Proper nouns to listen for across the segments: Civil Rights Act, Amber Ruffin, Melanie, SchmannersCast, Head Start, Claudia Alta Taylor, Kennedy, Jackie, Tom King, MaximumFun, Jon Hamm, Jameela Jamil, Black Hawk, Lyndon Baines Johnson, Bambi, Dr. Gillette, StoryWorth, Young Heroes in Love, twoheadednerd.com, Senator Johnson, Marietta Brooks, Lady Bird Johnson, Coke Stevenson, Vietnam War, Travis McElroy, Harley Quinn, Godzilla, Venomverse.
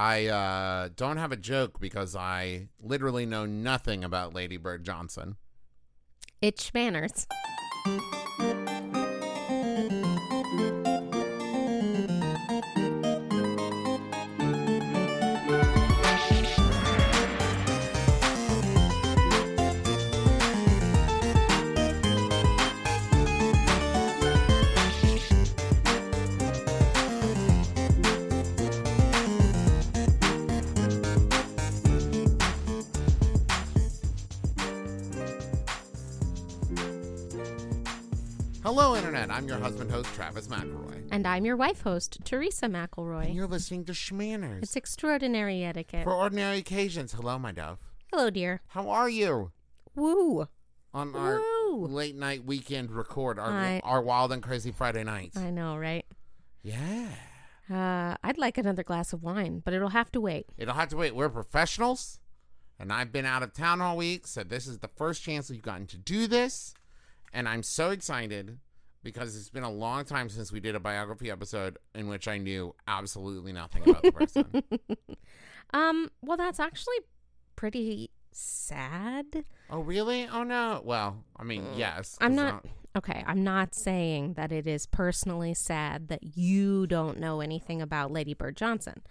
I don't have a joke because I literally know nothing about Lady Bird Johnson. It's Schmanners. Hello, Internet. I'm your husband host, Travis McElroy. And I'm your wife host, Teresa McElroy. And you're listening to Schmanners. It's extraordinary etiquette. For ordinary occasions. Hello, my dove. Hello, dear. How are you? Woo. On our late night weekend record, our wild and crazy Friday nights. I know, right? Yeah. I'd like another glass of wine, but it'll have to wait. It'll have to wait. We're professionals, and I've been out of town all week, so this is the first chance we've gotten to do this. And I'm so excited because it's been a long time since we did a biography episode in which I knew absolutely nothing about the person. Well, that's actually pretty sad. Oh, really? Oh, no. Well, I mean, yes. I'm not saying that it is personally sad that you don't know anything about Lady Bird Johnson.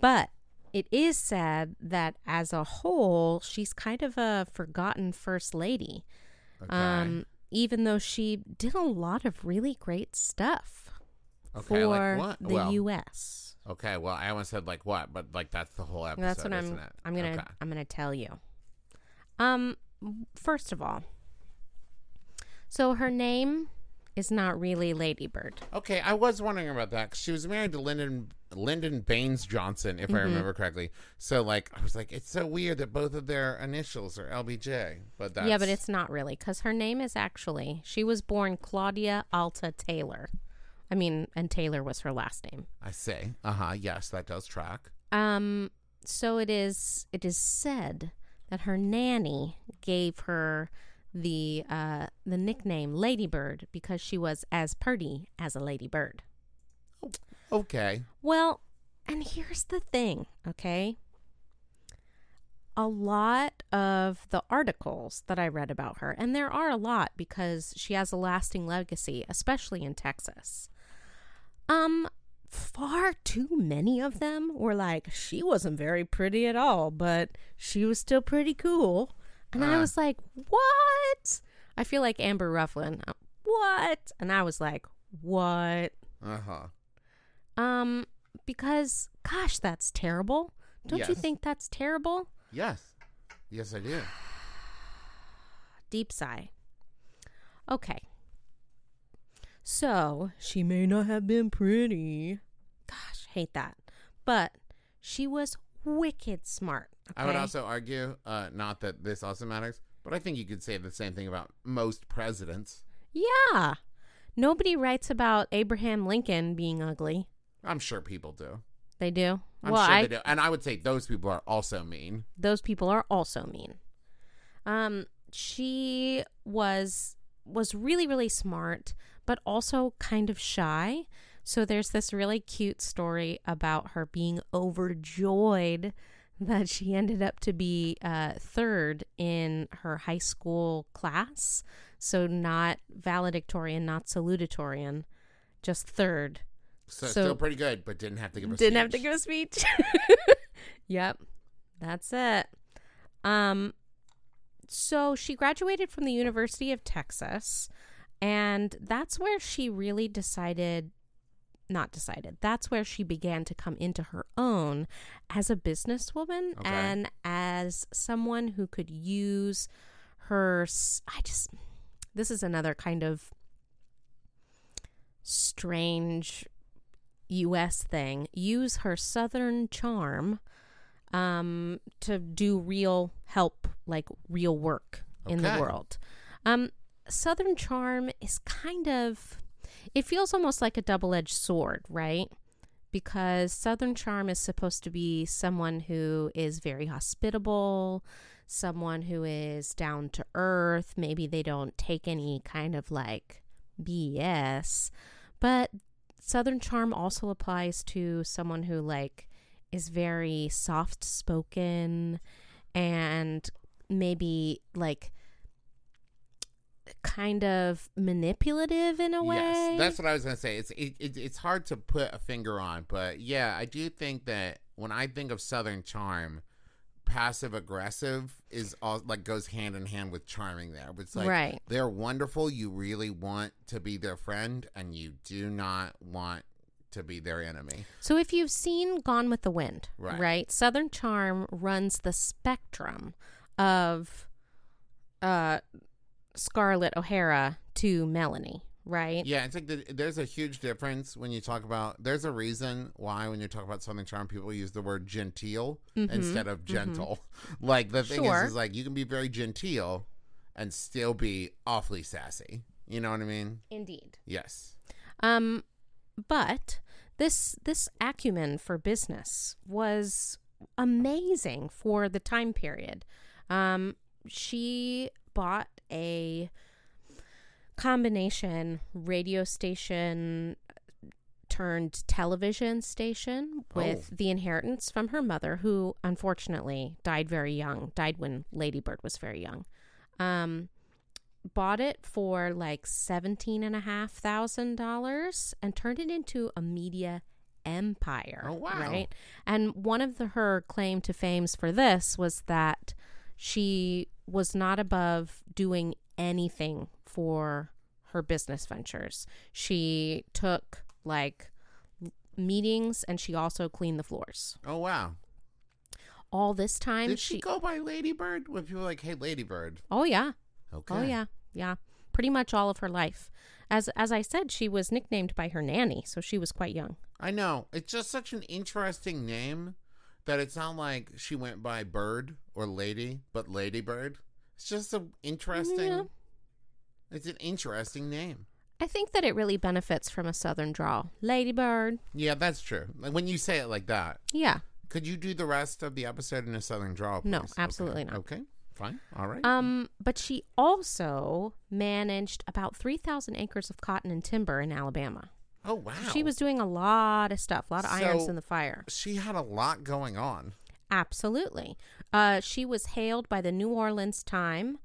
But it is sad that as a whole, she's kind of a forgotten first lady. Okay. Even though she did a lot of really great stuff for the U.S. Okay, well, I almost said like what, but like that's the whole episode. That's what isn't it? I'm gonna tell you. First of all, so her name is not really Lady Bird. Okay, I was wondering about that because she was married to Lyndon Baines Johnson, if I remember correctly. So, like, I was like, it's so weird that both of their initials are LBJ. But that's... Yeah, but it's not really, because her name is actually... She was born Claudia Alta Taylor. I mean, and Taylor was her last name. I see. Uh-huh. Yes, that does track. So it is said that her nanny gave her the nickname Lady Bird because she was as purty as a lady bird. Okay. Well, and here's the thing, okay? A lot of the articles that I read about her, and there are a lot because she has a lasting legacy, especially in Texas. Far too many of them were like, she wasn't very pretty at all, but she was still pretty cool. And I was like, what? I feel like Amber Ruffin. What? And I was like, what? Uh-huh. Because, gosh, that's terrible. Don't you think that's terrible? Yes. Yes, I do. Deep sigh. Okay. So, she may not have been pretty. Gosh, hate that. But she was wicked smart. Okay? I would also argue, not that this also matters, but I think you could say the same thing about most presidents. Yeah. Nobody writes about Abraham Lincoln being ugly. I'm sure people do. They do? I'm sure they do. And I would say those people are also mean. Those people are also mean. She was really, really smart, but also kind of shy. So there's this really cute story about her being overjoyed that she ended up to be third in her high school class. So not valedictorian, not salutatorian, just third. So still pretty good, but didn't have to give a speech. Yep. That's it. So she graduated from the University of Texas, and that's where she really That's where she began to come into her own as a businesswoman and as someone who could use her... This is another kind of strange U.S. thing. Use her Southern charm to do real help, like real work in the world. Southern charm is kind of... It feels almost like a double-edged sword, right? Because Southern charm is supposed to be someone who is very hospitable, someone who is down to earth. Maybe they don't take any kind of like BS. But Southern charm also applies to someone who like is very soft-spoken and maybe like kind of manipulative in a way. Yes, that's what I was going to say. It's hard to put a finger on, but yeah, I do think that when I think of Southern charm, passive aggressive is all like goes hand in hand with charming there. It's like right. They're wonderful. You really want to be their friend and you do not want to be their enemy. So if you've seen Gone with the Wind, right? Southern charm runs the spectrum of Scarlett O'Hara to Melanie, right? Yeah, it's like there's a huge difference when you talk about, there's a reason why when you talk about Southern charm, people use the word genteel instead of gentle. Mm-hmm. Like the thing is like you can be very genteel and still be awfully sassy. You know what I mean? Indeed. Yes. But this acumen for business was amazing for the time period. She bought a combination radio station turned television station with the inheritance from her mother, who unfortunately died when Lady Bird was very young. Bought it for like $17,500 and turned it into a media empire. Oh, wow. Right? And one of her claim to fames for this was that she was not above doing anything for her business ventures. She took like meetings and she also cleaned the floors. Oh, wow. All this time. Did she go by Lady Bird? When people were like, hey, Lady Bird. Oh, yeah. Okay. Oh, yeah. Yeah. Pretty much all of her life. As I said, she was nicknamed by her nanny, so she was quite young. I know. It's just such an interesting name that it's not like she went by Bird or Lady, but Lady Bird. It's just an interesting name. I think that it really benefits from a Southern drawl. Lady Bird. Yeah, that's true. Like, when you say it like that. Yeah. Could you do the rest of the episode in a Southern drawl, please? No, absolutely not. Okay. Fine. All right. But she also managed about 3,000 acres of cotton and timber in Alabama. Oh, wow. So she was doing a lot of stuff, a lot of irons in the fire. She had a lot going on. Absolutely. She was hailed by the New Orleans Times,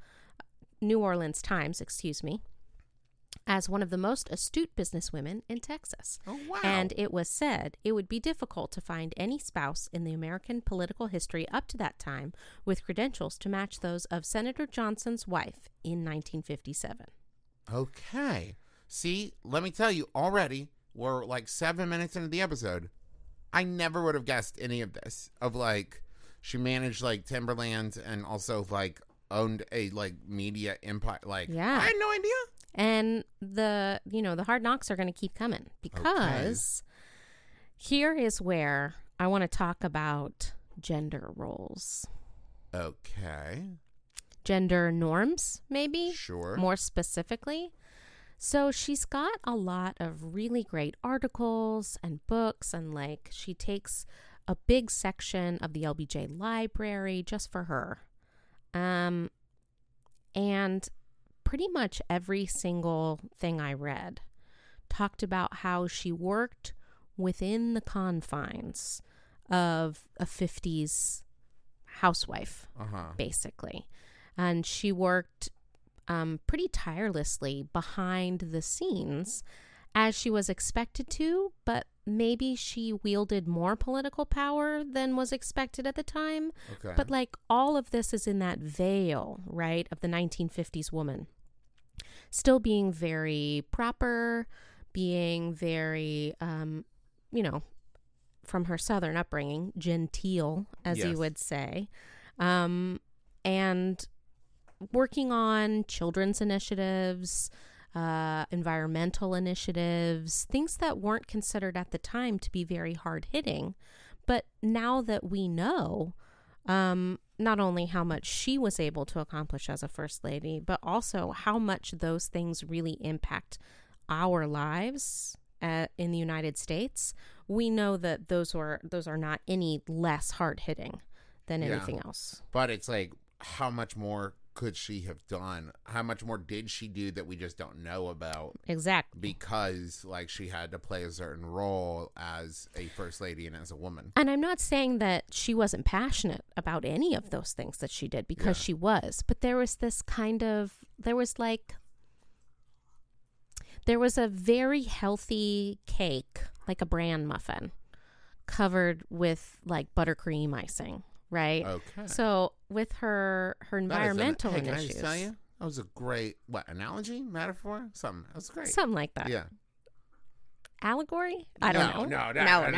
as one of the most astute businesswomen in Texas. Oh, wow. And it was said it would be difficult to find any spouse in the American political history up to that time with credentials to match those of Senator Johnson's wife in 1957. Okay. See, let me tell you, already we're like 7 minutes into the episode. I never would have guessed any of this, of like she managed like timberlands and also like owned a like media empire. Like, yeah. I had no idea. And the hard knocks are going to keep coming because here is where I want to talk about gender roles. Okay. Gender norms, maybe? Sure. More specifically. So she's got a lot of really great articles and books, and like she takes a big section of the LBJ Library just for her. And pretty much every single thing I read talked about how she worked within the confines of a 50s housewife, basically. And she worked pretty tirelessly behind the scenes as she was expected to, but maybe she wielded more political power than was expected at the time. Okay. But like all of this is in that veil, right, of the 1950s woman. Still being very proper, being very, from her Southern upbringing, genteel, as you would say, and working on children's initiatives, environmental initiatives, things that weren't considered at the time to be very hard-hitting. But now that we know not only how much she was able to accomplish as a first lady, but also how much those things really impact our lives in the United States, we know that those are not any less hard-hitting than anything else. But it's like how much more could she have done? How much more did she do that we just don't know about? Exactly. Because, like, she had to play a certain role as a first lady and as a woman. And I'm not saying that she wasn't passionate about any of those things that she did, because she was. But there was this kind of, there was a very healthy cake, like a bran muffin, covered with, like, buttercream icing. Right. Okay. So with her environmental issues. Can I tell you? That was a great, analogy? Metaphor? Something. That was great. Something like that. Yeah. Allegory? I don't know. No.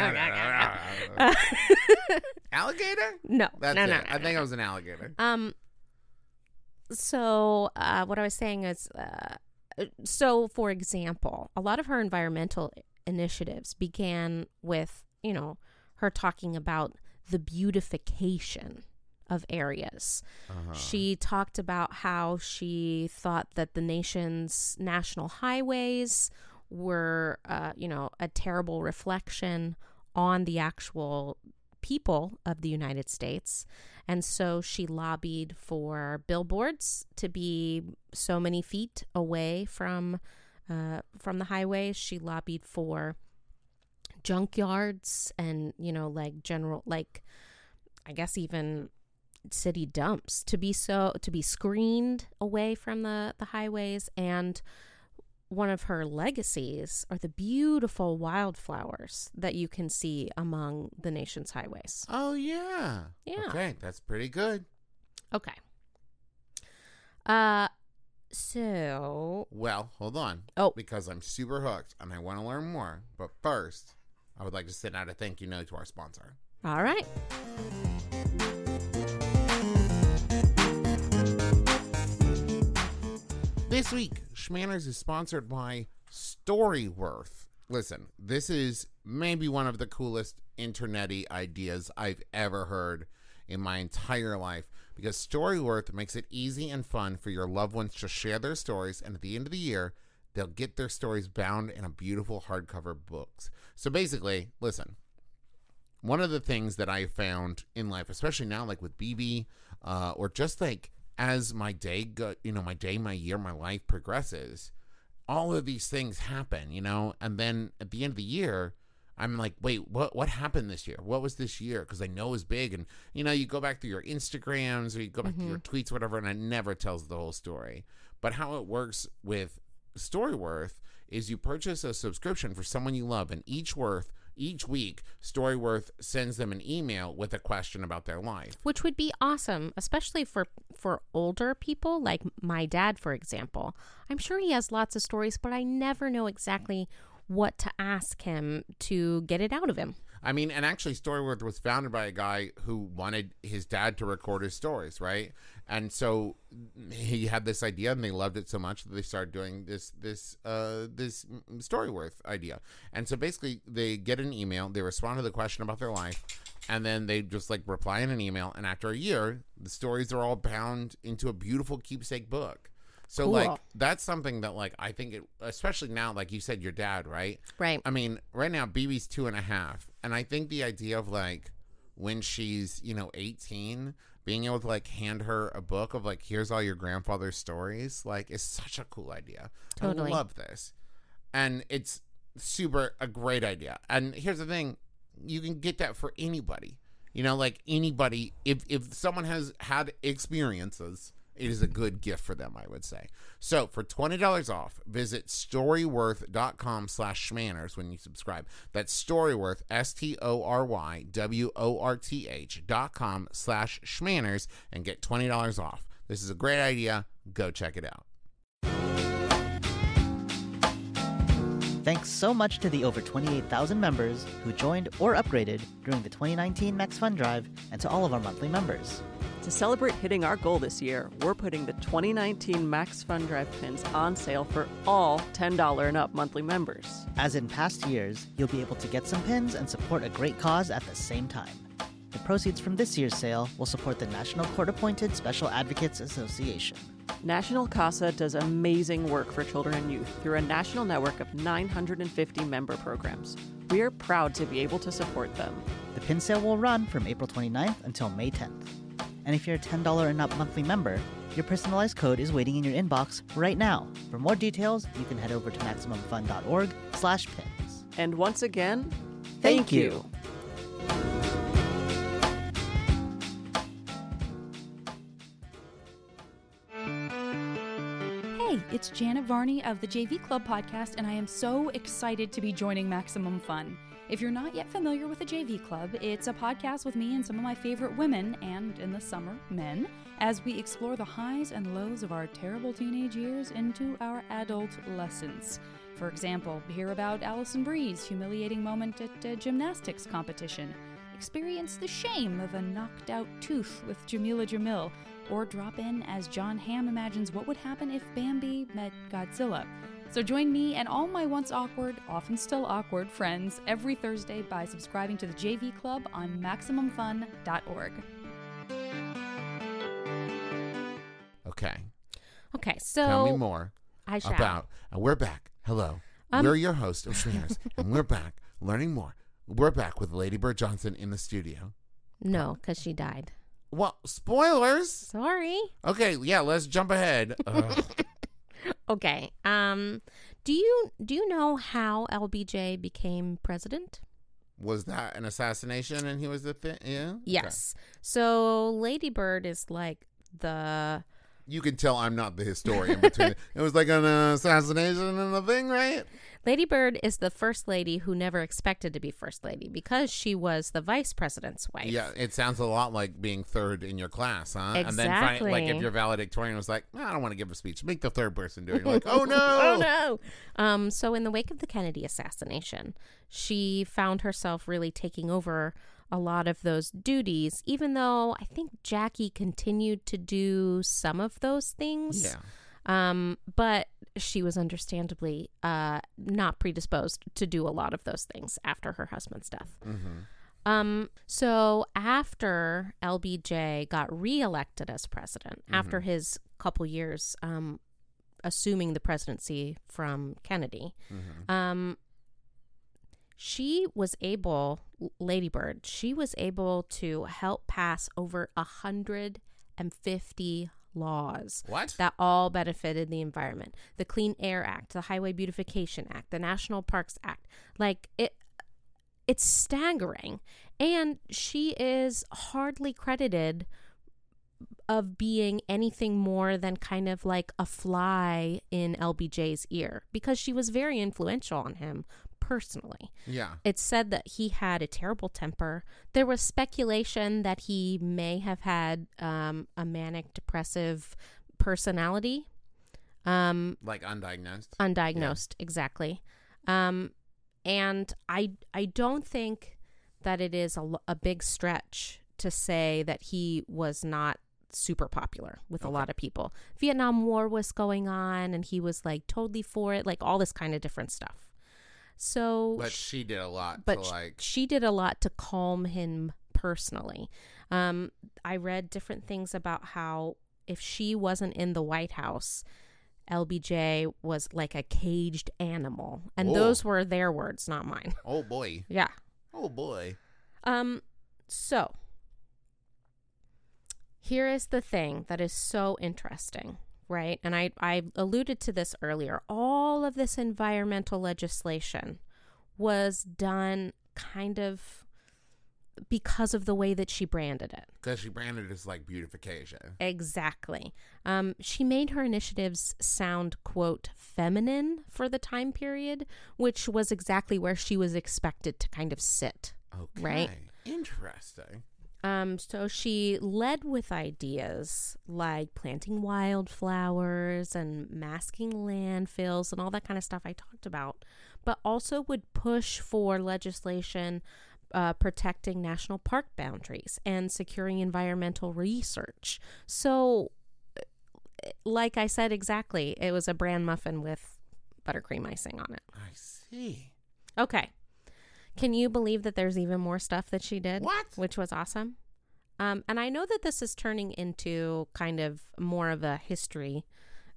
Alligator? No. No. I think I was an alligator. So what I was saying is, so for example, a lot of her environmental initiatives began with, you know, her talking about the beautification of areas. She talked about how she thought that the nation's national highways were, a terrible reflection on the actual people of the United States. And so she lobbied for billboards to be so many feet away from the highways. She lobbied for junkyards and, I guess even city dumps to be screened away from the highways. And one of her legacies are the beautiful wildflowers that you can see among the nation's highways. Oh, yeah. Yeah. Okay. That's pretty good. Okay. So. Well, hold on. Oh. Because I'm super hooked and I want to learn more. But first, I would like to send out a thank you note to our sponsor. All right. This week, Schmanners is sponsored by StoryWorth. Listen, this is maybe one of the coolest internet-y ideas I've ever heard in my entire life, because StoryWorth makes it easy and fun for your loved ones to share their stories, and at the end of the year, they'll get their stories bound in a beautiful hardcover books. So basically, listen, one of the things that I found in life, especially now, like with BB, or just like as my day, my year, my life progresses, all of these things happen, and then at the end of the year, I'm like, wait, what happened this year? What was this year? Because I know it was big. And, you go back through your Instagrams or you go back to your tweets, whatever, and it never tells the whole story. But how it works with StoryWorth is you purchase a subscription for someone you love, and each week StoryWorth sends them an email with a question about their life, which would be awesome, especially for older people, like my dad, for example. I'm sure he has lots of stories, but I never know exactly what to ask him to get it out of him. I mean, and actually StoryWorth was founded by a guy who wanted his dad to record his stories, right? And so he had this idea and they loved it so much that they started doing this StoryWorth idea. And so basically they get an email, they respond to the question about their life, and then they just like reply in an email, and after a year, the stories are all bound into a beautiful keepsake book. So, cool. That's something that, I think, especially now, you said your dad, right? Right. I mean, right now, BB's 2.5. And I think the idea of, when she's, 18, being able to, hand her a book of, here's all your grandfather's stories, is such a cool idea. Totally. I love this. And it's a great idea. And here's the thing. You can get that for anybody. Anybody, if someone has had experiences, it is a good gift for them, I would say. So for $20 off, visit storyworth.com/schmanners when you subscribe. That's StoryWorth, StoryWorth.com/schmanners, and get $20 off. This is a great idea. Go check it out. Thanks so much to the over 28,000 members who joined or upgraded during the 2019 MaximumFun Drive, and to all of our monthly members. To celebrate hitting our goal this year, we're putting the 2019 MaximumFun Drive pins on sale for all $10 and up monthly members. As in past years, you'll be able to get some pins and support a great cause at the same time. The proceeds from this year's sale will support the National Court-Appointed Special Advocates Association. National CASA does amazing work for children and youth through a national network of 950 member programs. We are proud to be able to support them. The pin sale will run from April 29th until May 10th. And if you're a $10 and up monthly member, Your personalized code is waiting in your inbox right now. For more details, you can head over to MaximumFun.org/pins. And once again, thank you. It's Janet Varney of the JV Club podcast, and I am so excited to be joining Maximum Fun. If you're not yet familiar with the JV Club, it's a podcast with me and some of my favorite women, and in the summer, men, as we explore the highs and lows of our terrible teenage years into our adult lessons. For example, hear about Allison Bree's humiliating moment at a gymnastics competition, experience the shame of a knocked-out tooth with Jameela Jamil, or drop in as Jon Hamm imagines what would happen if Bambi met Godzilla. So join me and all my once awkward, often still awkward friends every Thursday by subscribing to the JV Club on MaximumFun.org. Okay, so... Tell me more. I shall. We're back. Hello. We're your host of Schmanners, and we're back learning more. We're back with Lady Bird Johnson in the studio. No, because she died. Well, spoilers. Sorry. Okay, yeah, let's jump ahead. Okay. Do you know how LBJ became president? Was that an assassination and he was the thing? Yeah? Yes. Okay. So Lady Bird is like the... You can tell I'm not the historian between it was like an assassination and a thing, right? Lady Bird is the first lady who never expected to be first lady because she was the vice president's wife. Yeah, it sounds a lot like being third in your class, huh? Exactly. And then if your valedictorian was like, I don't want to give a speech, make the third person do it. You're like, oh no! Oh no! So in the wake of the Kennedy assassination, she found herself really taking over a lot of those duties, even though I think Jackie continued to do some of those things. Yeah. But she was understandably not predisposed to do a lot of those things after her husband's death. Mm-hmm. So after LBJ got reelected as president, mm-hmm. after his couple years assuming the presidency from Kennedy, mm-hmm. She was able, Lady Bird, she was able to help pass over 150 laws. What? That all benefited the environment. The Clean Air Act, the Highway Beautification Act, the National Parks Act. Like, it's staggering. And she is hardly credited of being anything more than kind of like a fly in LBJ's ear because she was very influential on him personally. Yeah. It's said that he had a terrible temper. There was speculation that he may have had a manic depressive personality. Like undiagnosed. Undiagnosed, yeah. Exactly. And I don't think that it is a big stretch to say that he was not super popular with a lot of people. Vietnam War was going on and he was like totally for it, like all this kind of different stuff. So, but she did a lot. But she did a lot to calm him personally. I read different things about how if she wasn't in the White House, LBJ was like a caged animal, and those were their words, not mine. Oh boy! Yeah. Oh boy. So here is the thing that is so interesting. Right. And I alluded to this earlier. All of this environmental legislation was done kind of because of the way that she branded it. Because she branded it as like beautification. Exactly. She made her initiatives sound, quote, feminine for the time period, which was exactly where she was expected to kind of sit. Okay. Right. Interesting. So she led with ideas like planting wildflowers and masking landfills and all that kind of stuff I talked about, but also would push for legislation protecting national park boundaries and securing environmental research. So, like I said, exactly, it was a bran muffin with buttercream icing on it. I see. Okay. Can you believe that there's even more stuff that she did? What? Which was awesome. And I know that this is turning into kind of more of a history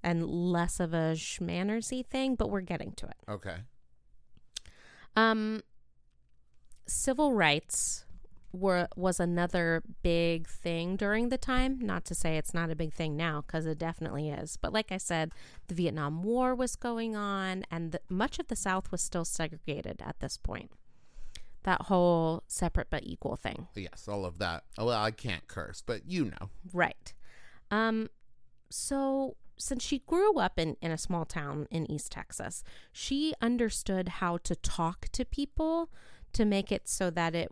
and less of a Schmannersy thing, but we're getting to it. Okay. Civil rights was another big thing during the time. Not to say it's not a big thing now, because it definitely is. But like I said, the Vietnam War was going on, and much of the South was still segregated at this point. That whole separate but equal thing. Yes, all of that. Well, I can't curse, but you know. Right. So since she grew up in a small town in East Texas, she understood how to talk to people to make it so that it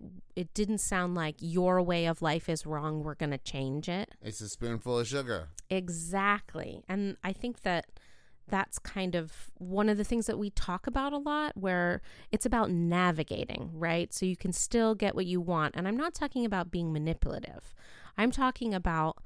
didn't sound like your way of life is wrong, we're going to change it. It's a spoonful of sugar. Exactly. And I think that that's kind of one of the things that we talk about a lot, where it's about navigating, right? So you can still get what you want. And I'm not talking about being manipulative. I'm talking about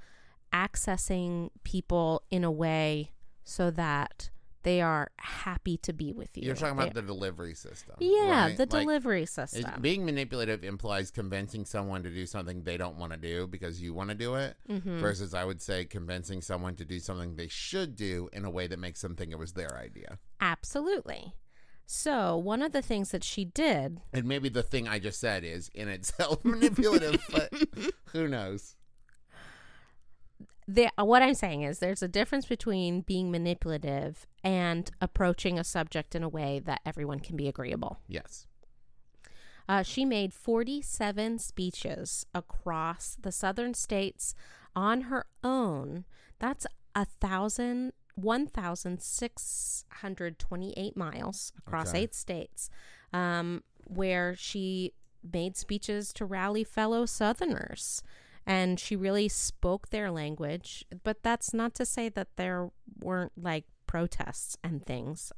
accessing people in a way so that they are happy to be with you. You're talking about the delivery system. Yeah, right? The delivery system. Being manipulative implies convincing someone to do something they don't want to do because you want to do it, versus I would say convincing someone to do something they should do in a way that makes them think it was their idea. Absolutely. So one of the things that she did... And maybe the thing I just said is in itself manipulative, but who knows? What I'm saying is there's a difference between being manipulative and approaching a subject in a way that everyone can be agreeable. Yes. She made 47 speeches across the southern states on her own. That's 1,628 miles across 8 states, where she made speeches to rally fellow Southerners. And she really spoke their language. But that's not to say that there weren't, like, protests and things.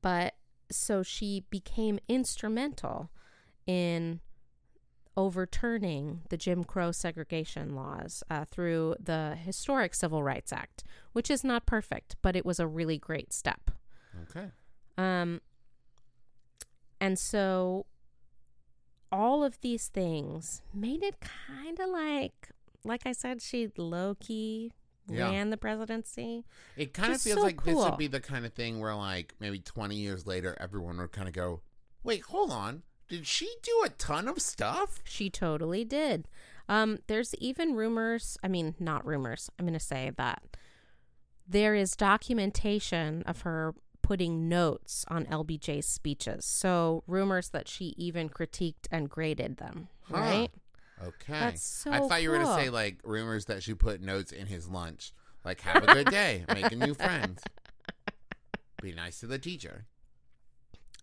But so she became instrumental in overturning the Jim Crow segregation laws through the historic Civil Rights Act, which is not perfect, but it was a really great step. Okay. And so... all of these things made it kind of like I said, she low-key ran the presidency. It kind of feels so like this would be the kind of thing where, like, maybe 20 years later, everyone would kind of go, wait, hold on. Did she do a ton of stuff? She totally did. There's even rumors. I mean, not rumors. I'm going to say that there is documentation of her putting notes on LBJ's speeches. So rumors that she even critiqued and graded them, right? Okay. That's so I thought you were going to say, like, rumors that she put notes in his lunch. Like, have a good day, making new friends. Be nice to the teacher.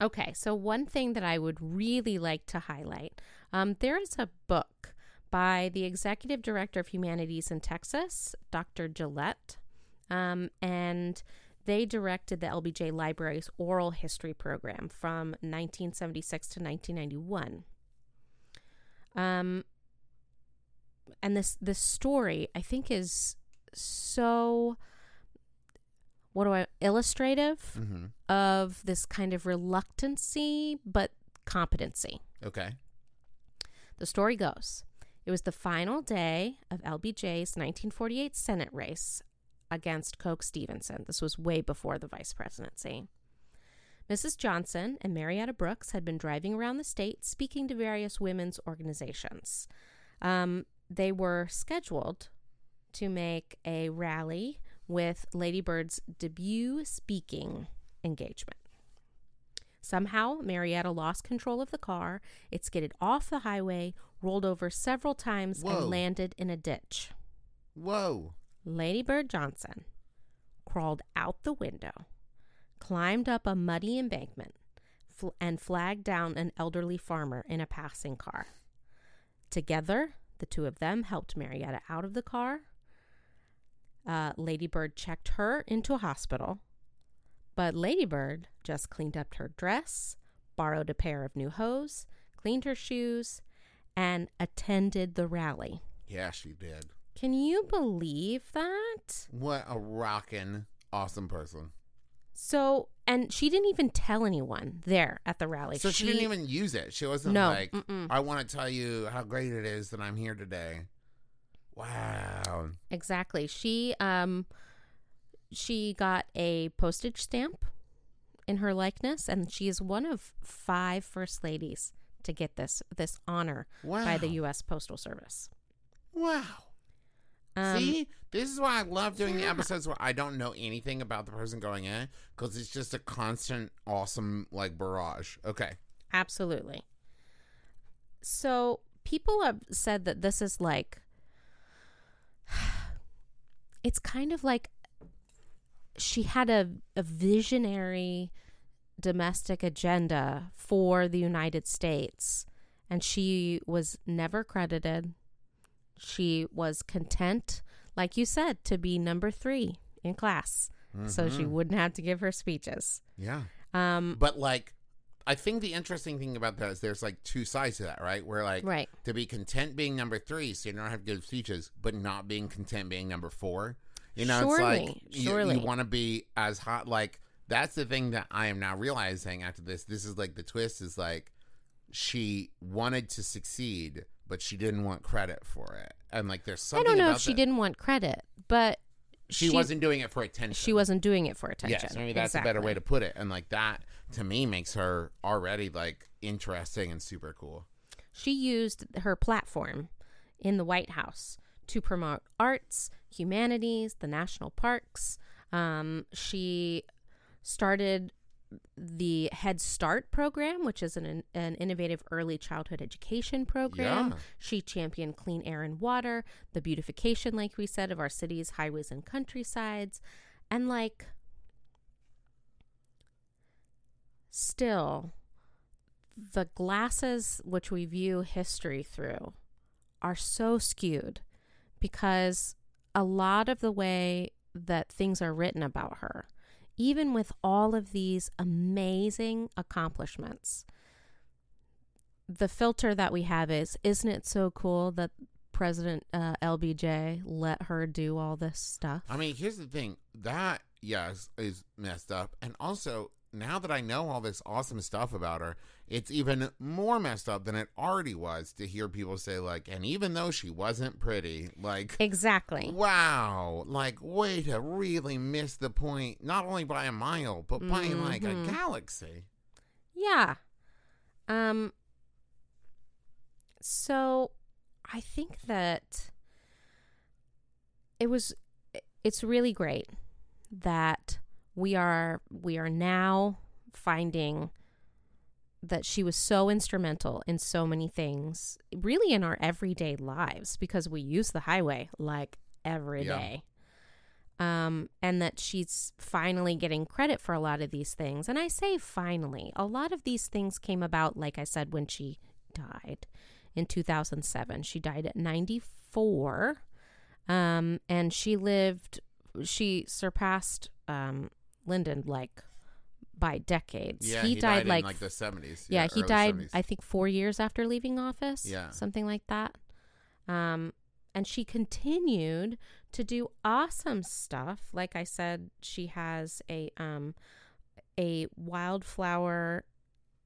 Okay, so one thing that I would really like to highlight, there is a book by the Executive Director of Humanities in Texas, Dr. Gillette, and... they directed the LBJ Library's oral history program from 1976 to 1991. And this story, I think, is so, illustrative of this kind of reluctancy, but competency. Okay. The story goes, it was the final day of LBJ's 1948 Senate race against Coke Stevenson. This was way before the vice presidency. Mrs. Johnson and Marietta Brooks had been driving around the state speaking to various women's organizations. They were scheduled to make a rally with Lady Bird's debut speaking engagement. Somehow, Marietta lost control of the car. It skidded off the highway, rolled over several times, and landed in a ditch. Lady Bird Johnson crawled out the window, climbed up a muddy embankment, and flagged down an elderly farmer in a passing car. Together, the two of them helped Marietta out of the car. Lady Bird checked her into a hospital, but Lady Bird just cleaned up her dress, borrowed a pair of new hose, cleaned her shoes, and attended the rally. Yeah, she did. Can you believe that? What a rockin' awesome person. So, and she didn't even tell anyone there at the rally. So she didn't even use it. She wasn't I want to tell you how great it is that I'm here today. Wow. Exactly. She got a postage stamp in her likeness, and she is one of 5 first ladies to get this honor by the U.S. Postal Service. Wow. See, this is why I love doing the episodes where I don't know anything about the person going in, because it's just a constant, awesome, barrage. Okay. Absolutely. So people have said that this is it's kind of like she had a visionary domestic agenda for the United States, and she was never credited. She was content, like you said, to be number 3 in class. Mm-hmm. So she wouldn't have to give her speeches. Yeah. But I think the interesting thing about that is there's two sides to that, right? Where to be content being number 3, so you don't have to give speeches, but not being content being number 4. You know, surely. You want to be as hot. That's the thing that I am now realizing after this. This is the twist is she wanted to succeed, but she didn't want credit for it. And there's something about I don't know if she didn't want credit, but she wasn't doing it for attention. She wasn't doing it for attention. Yes, maybe that's a better way to put it. And that, to me, makes her already interesting and super cool. She used her platform in the White House to promote arts, humanities, the national parks. She started the Head Start program, which is an innovative early childhood education program. Yeah. She championed clean air and water, the beautification, like we said, of our cities, highways, and countrysides. And still, the glasses which we view history through are so skewed because a lot of the way that things are written about her, even with all of these amazing accomplishments, the filter that we have is, isn't it so cool that President LBJ let her do all this stuff? I mean, here's the thing. That, yes, is messed up. And also, now that I know all this awesome stuff about her, it's even more messed up than it already was to hear people say, and even though she wasn't pretty, Exactly. Wow. Way to really miss the point, not only by a mile, but by, a galaxy. Yeah. So, I think that it's really great that we are now finding that she was so instrumental in so many things, really in our everyday lives, because we use the highway every day. And that she's finally getting credit for a lot of these things. And I say finally, a lot of these things came about, like I said, when she died in 2007. She died at 94. And she surpassed Lyndon by decades. Yeah, he died in the 70s. Yeah, he died 70s. I think 4 years after leaving office. Yeah, something like that. And she continued to do awesome stuff. Like I said, she has a wildflower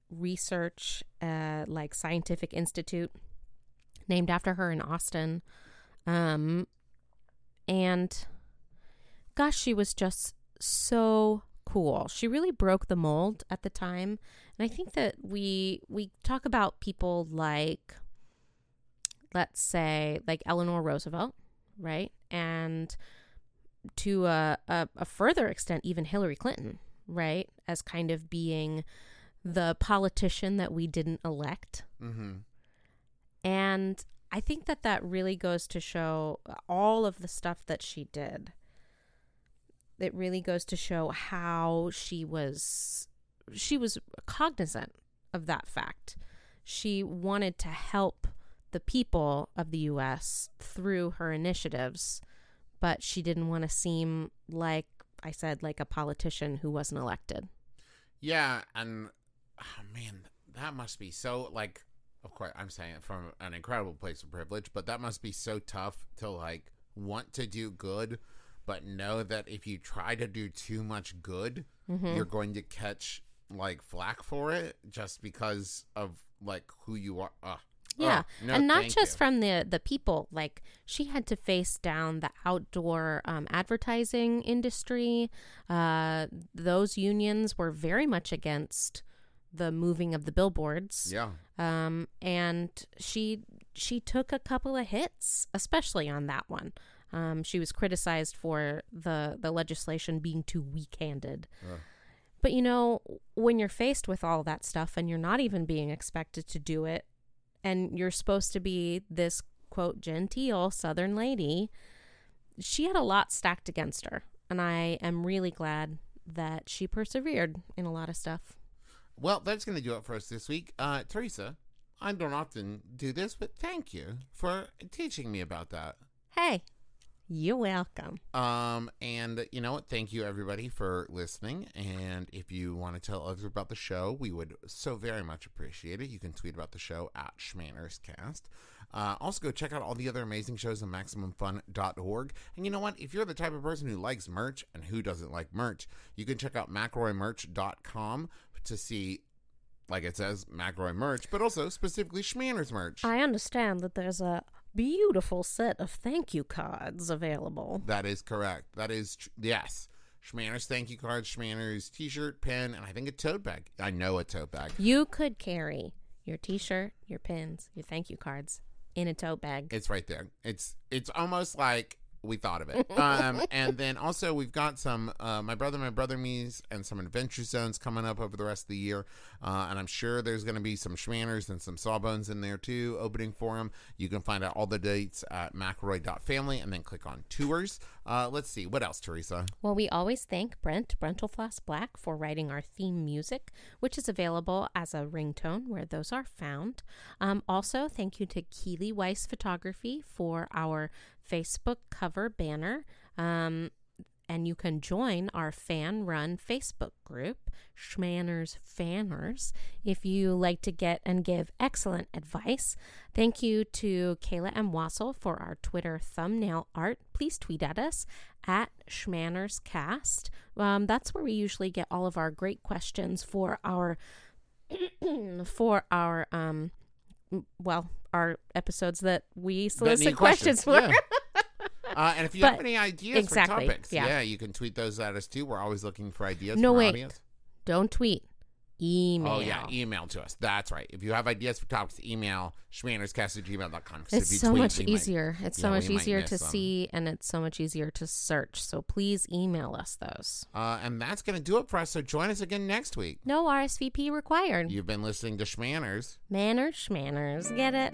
research scientific institute named after her in Austin, and gosh, she was just so cool. She really broke the mold at the time. And I think that we talk about people let's say, Eleanor Roosevelt, right? And to a further extent, even Hillary Clinton, right? As kind of being the politician that we didn't elect. Mm-hmm. And I think that really goes to show all of the stuff that she did. It really goes to show how she was cognizant of that fact. She wanted to help the people of the U.S. through her initiatives, but she didn't want to seem, like I said, like a politician who wasn't elected. Yeah, and that must be so, of course, I'm saying it from an incredible place of privilege, but that must be so tough to, want to do good, but know that if you try to do too much good, you're going to catch flack for it just because of who you are. Yeah. Oh, no, and not just from the people. She had to face down the outdoor advertising industry. Those unions were very much against the moving of the billboards. Yeah. And she took a couple of hits, especially on that one. She was criticized for the legislation being too weak-handed. But, you know, when you're faced with all that stuff and you're not even being expected to do it, and you're supposed to be this, quote, genteel Southern lady, she had a lot stacked against her. And I am really glad that she persevered in a lot of stuff. Well, that's going to do it for us this week. Teresa, I don't often do this, but thank you for teaching me about that. Hey, you're welcome. And you know what? Thank you, everybody, for listening. And if you want to tell others about the show, we would so very much appreciate it. You can tweet about the show at SchmannersCast. Also, go check out all the other amazing shows on MaximumFun.org. And you know what? If you're the type of person who likes merch, and who doesn't like merch, you can check out McElroyMerch.com to see, like it says, McElroy merch, but also specifically Schmanners merch. I understand that there's a beautiful set of thank you cards available. That is correct. That is, yes. Schmanners thank you cards, Schmanners t-shirt, pen, and I think a tote bag. I know a tote bag. You could carry your t-shirt, your pins, your thank you cards in a tote bag. It's right there. It's almost like we thought of it. And then also we've got some My Brother, Me's and some Adventure Zones coming up over the rest of the year. And I'm sure there's going to be some Schmanners and some Sawbones in there too, opening for them. You can find out all the dates at McElroy.family and then click on tours. Let's see. What else, Teresa? Well, we always thank Brent Brentelfloss Black for writing our theme music, which is available as a ringtone where those are found. Also, thank you to Keely Weiss Photography for our Facebook cover banner, and you can join our fan-run Facebook group, Schmanners Fanners, if you like to get and give excellent advice. Thank you to Kayla M. Wassel for our Twitter thumbnail art. Please tweet at us at SchmannersCast. That's where we usually get all of our great questions for our our episodes that we solicit questions for. Yeah. And if you have any ideas for topics, you can tweet those at us too. We're always looking for ideas. Don't tweet. Email. Oh, yeah. Email to us. That's right. If you have ideas for topics, email schmannerscast@gmail.com. It's so much easier. It's so much easier to see, and it's so much easier to search. So please email us those. And that's going to do it for us. So join us again next week. No RSVP required. You've been listening to Schmanners. Manners, Schmanners. Get it?